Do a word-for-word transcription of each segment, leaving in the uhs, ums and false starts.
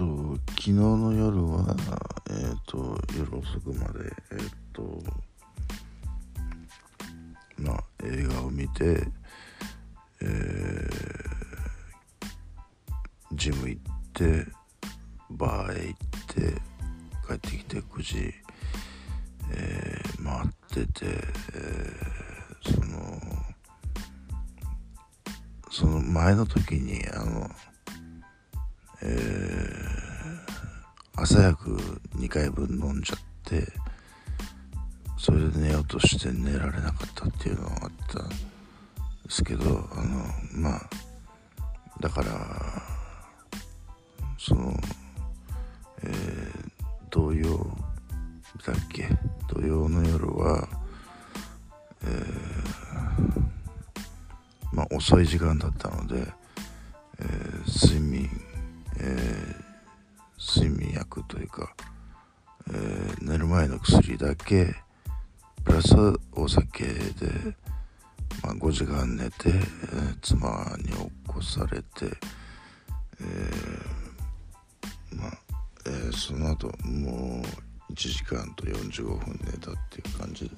と昨日の夜はえっと夜遅くまでえっとまあ映画を見て、えー、ジム行ってバーへ行って帰ってきてくじ、えー、回ってて、えー、そのその前の時にあのえー、朝薬にかいぶん飲んじゃってそれで寝ようとして寝られなかったっていうのがあったんですけど、あのまあだからその、えー、同様だっけ土曜の夜は、えー、まあ遅い時間だったので、えー、睡眠えー、睡眠薬というか、えー、寝る前の薬だけプラスお酒で、まあ、ごじかん寝て、えー、妻に起こされて、えーまあえー、その後もういちじかんとよんじゅうごふん寝たっていう感じで、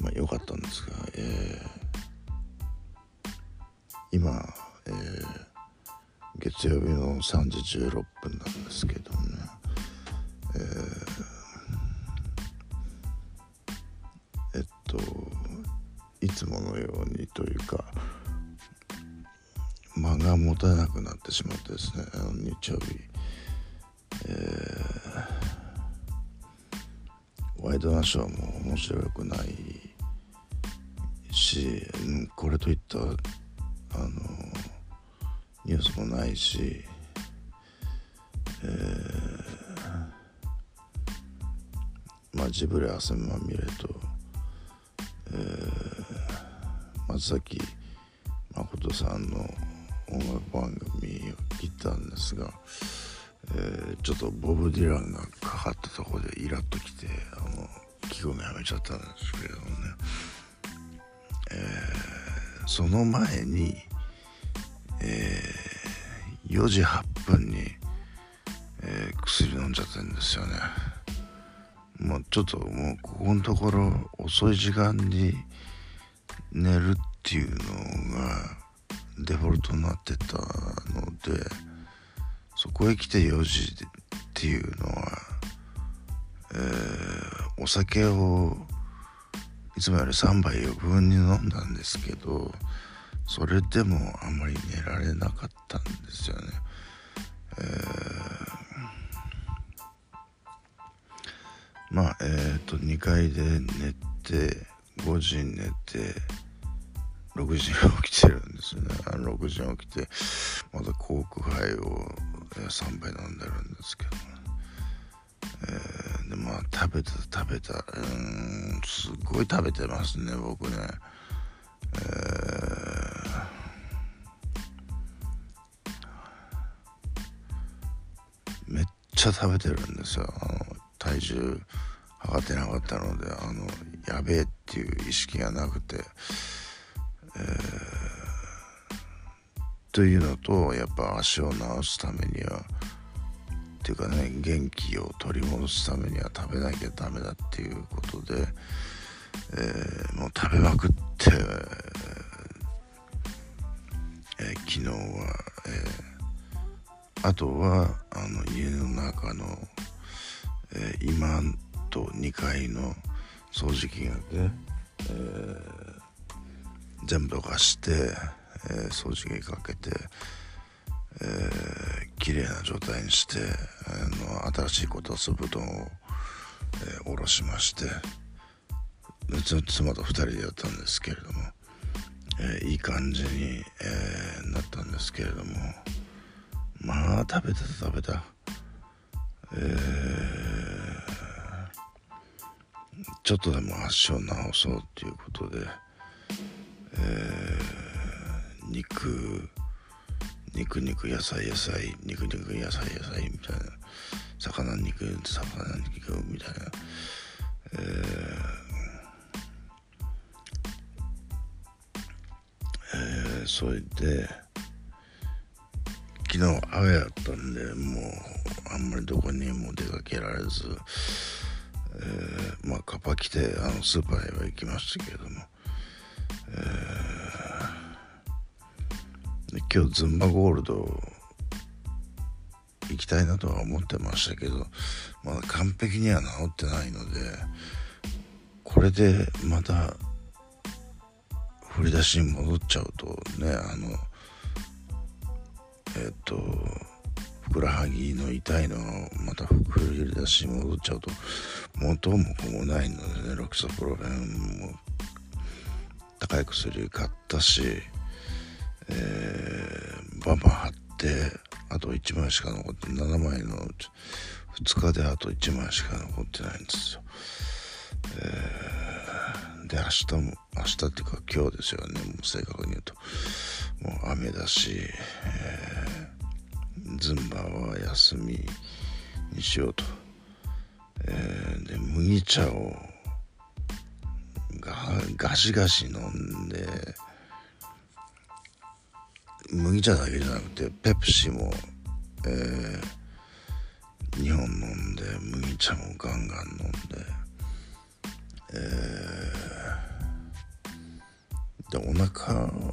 まあ、良かったんですが、えー、今、えー月曜日のさんじじゅうろっぷんなんですけどね、えー、えっといつものようにというか間が持たなくなってしまってですね、あの日曜日、えー、ワイドナショーも面白くないし、これといったあのニュースもないし、えー、まあジブリ汗まみれと、えー、松崎誠さんの音楽番組を聞いたんですが、えー、ちょっとボブ・ディランがかかったところでイラッときてあの聞くのやめちゃったんですけれどもね、えー、その前にえー、よじはっぷんに、えー、薬飲んじゃってるんですよね。もうちょっともうここのところ遅い時間に寝るっていうのがデフォルトになってたので、そこへ来てよじっていうのは、えー、お酒をいつもよりさんばいよぶんに飲んだんですけど、それでもあんまり寝られなかったんですよね、えー、まあえーとにかいで寝てごじに寝てろくじに起きてるんですよね。あのろくじに起きてまたコークハイをさんばい飲んでるんですけど、えー、でまあ食べた食べたうーんすごい食べてますね僕ね。えー、めっちゃ食べてるんですよ。あの体重測ってなかったのであのやべえっていう意識がなくて、えー、というのとやっぱ足を治すためにはっていうかね元気を取り戻すためには食べなきゃダメだっていうことで、えー、もう食べまくって、えー、昨日は、えー、あとはあの家の中の、えー、今とにかいの掃除機がね、えー、全部貸して、えー、掃除機かけて、えー、きれいな状態にしてあの新しいことをする布団を、えー、下ろしまして、うちの妻とふたりでやったんですけれども、えー、いい感じに、えー、なったんですけれども、まあ食べた食べた、えー、ちょっとでも足を治そうということで、えー、肉肉肉野菜野菜肉肉野菜野菜みたいな魚肉魚肉みたいな、えーえー、それで昨昨日雨だったんで、もうあんまりどこにも出かけられず、えー、まあカッパ着てあのスーパーへは行きましたけれども、えー、で今日ズンバゴールド行きたいなとは思ってましたけど、まだ完璧には治ってないので、これでまた振り出しに戻っちゃうとね、あのえっとふくらはぎの痛いのをまた振り出しに戻っちゃうと元も子もないのでね、ロキソプロフェンも高い薬買ったし、えー、バンバン貼ってあといちまいしか残って、ななまいのふつかであといちまいしか残ってないんですよ。えー、で明日も明日っていうか今日ですよね、もう正確に言うともう雨だし、えー、ズンバは休みにしようと、えー、で麦茶をガシガシ飲んで、麦茶だけじゃなくてペプシも、えー、にほん飲んで麦茶もガンガン飲んで、えー、でお腹はも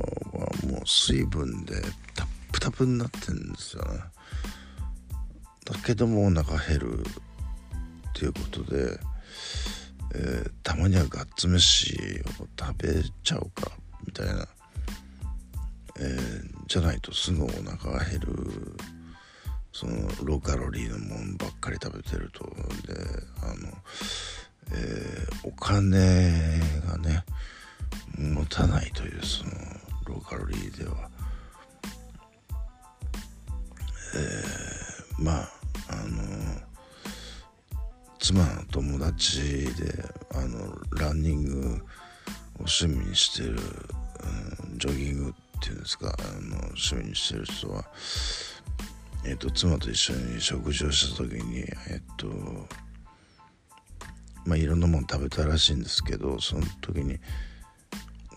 う水分でタップタプになってるんですよね。だけどもお腹減るっていうことで、えー、たまにはガッツ飯を食べちゃおうかみたいな、えー、じゃないとすぐお腹が減る、そのローカロリーのものばっかり食べてると、であのえー、お金がね持たないという、そのローカロリーでは、えー、まああの妻の友達であのランニングを趣味にしてる、うん、ジョギングっていうんですか、あの趣味にしてる人は、えーと、妻と一緒に食事をした時にえっとまあ、いろんなもの食べたらしいんですけど、その時に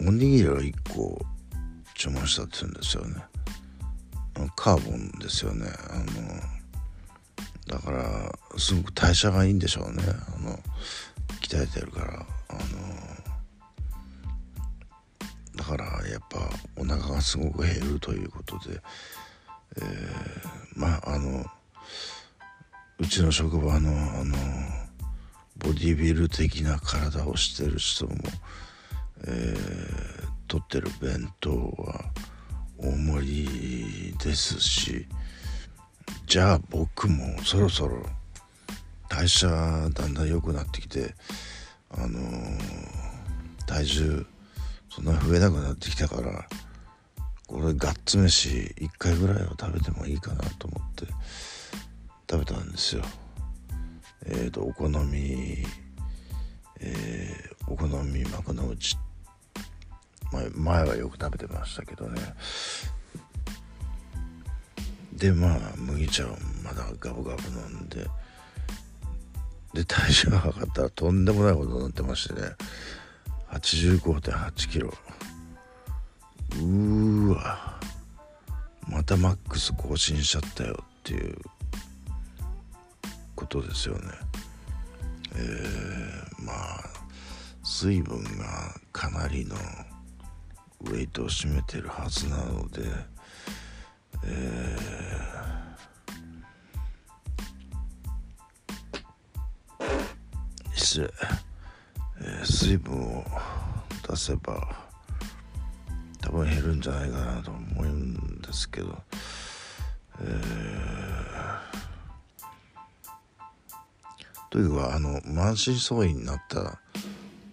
おにぎりをいっこ注文したって言うんですよね。あのカーボンですよね。あのだからすごく代謝がいいんでしょうね。あの鍛えてるから、あのだからやっぱお腹がすごく減るということで、えー、まああのうちの職場のあのボディビル的な体をしてる人も、えー、取ってる弁当は大盛りですし、じゃあ僕もそろそろ代謝だんだん良くなってきて、あのー、体重そんな増えなくなってきたから、これガッツ飯いっかいぐらいは食べてもいいかなと思って食べたんですよ。えーと、お好み、えー、お好み幕の内、前、前はよく食べてましたけどね。でまあ麦茶をまだガブガブ飲んで、で体重が測ったらとんでもないことになってましてね、はちじゅうごてんはちキロ、うーわまたマックス更新しちゃったよっていうことですよね。えー、まあ水分がかなりのウェイトを占めてるはずなので、えー、失礼、えー、水分を出せば多分減るんじゃないかなと思うんですけど、えーというかあの満身創痍になった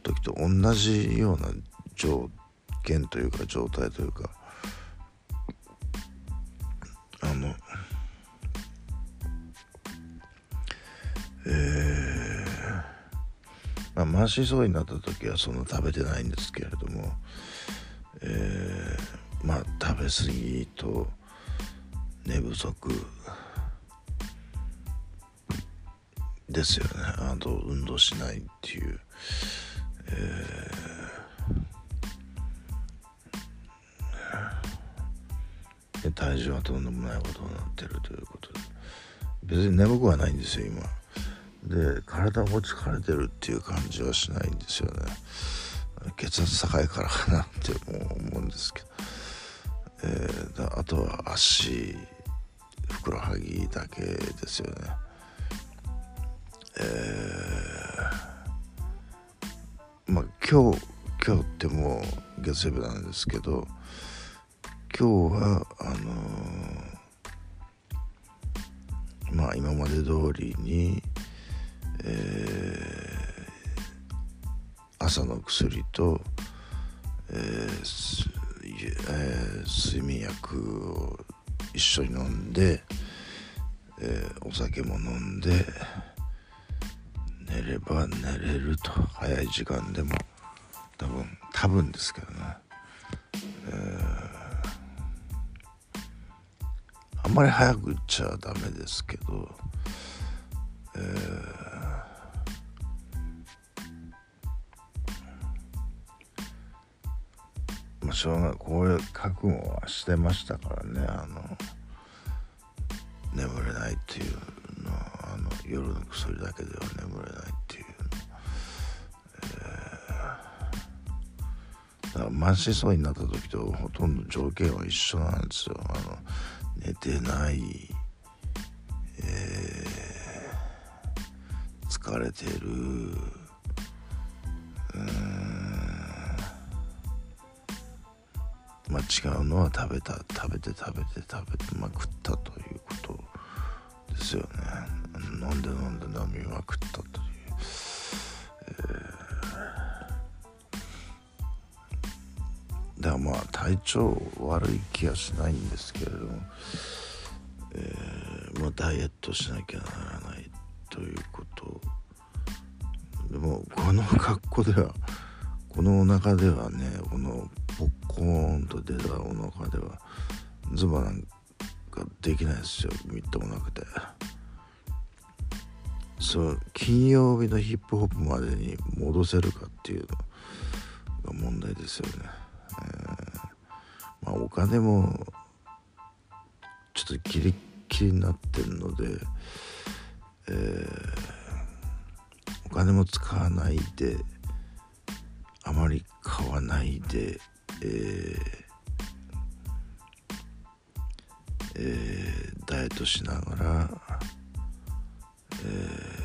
時と同じような条件というか状態というか、あのえーまあ、満身創痍になった時はそんな食べてないんですけれども、えー、まあ食べ過ぎと寝不足ですよね。あと運動しないっていう、えー、体重はとんでもないことになってるということで、別に眠くはないんですよ今で、体も疲れてるっていう感じはしないんですよね。血圧高いからかなって思うんですけど、えー、だあとは足、ふくらはぎだけですよね。えー、まあ今日今日ってもう月曜日なんですけど、今日はあのー、まあ今まで通りに、えー、朝の薬と、えーえー、睡眠薬を一緒に飲んで、えー、お酒も飲んで寝れば寝れると、早い時間でも多分多分ですけどね、えー、あんまり早くっちゃダメですけど、えー、まあしょうがない、こういう覚悟はしてましたからね、あの眠れないっていうのは、あの夜の薬だけでは眠れないっていうの、えー、だから満身創痍になった時とほとんど条件は一緒なんですよ。あの寝てない、えー疲れてる、うーん、まあ違うのは食べた食べて食べて食べてまくったということですよね。飲んで飲んで飲みまくったという、えー、だからまあ体調悪い気はしないんですけれども、えー、まあダイエットしなきゃならないということでも、この格好では、このお腹ではね、このポッコーンと出たお腹ではズバなんかできないですよ、みっともなくて。そう金曜日のヒップホップまでに戻せるかっていうのが問題ですよね、えー、まあお金もちょっとキリッキリになってるので、えー、お金も使わないで、あまり買わないで、えーえー、ダイエットしながら、えー、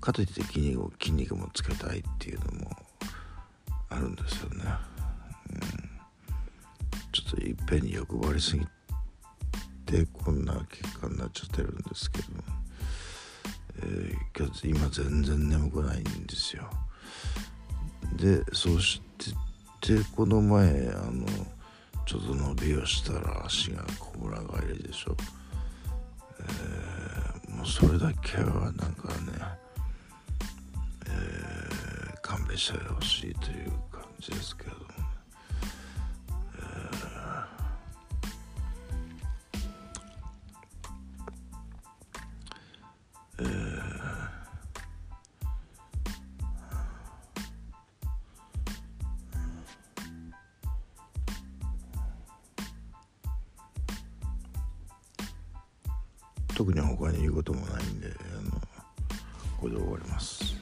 かといって筋肉を筋肉もつけたいっていうのもあるんですよね、うん、ちょっといっぺんに欲張りすぎてでこんな結果になっちゃってるんですけど、えー、今全然眠くないんですよ。でそしてこの前あのちょっと伸びをしたら足がこぶら返りでしょ、えー、もうそれだけはなんかね、えー、勘弁してほしいという感じですけど、えー、特に他に言うこともないんで、あのこれで終わります。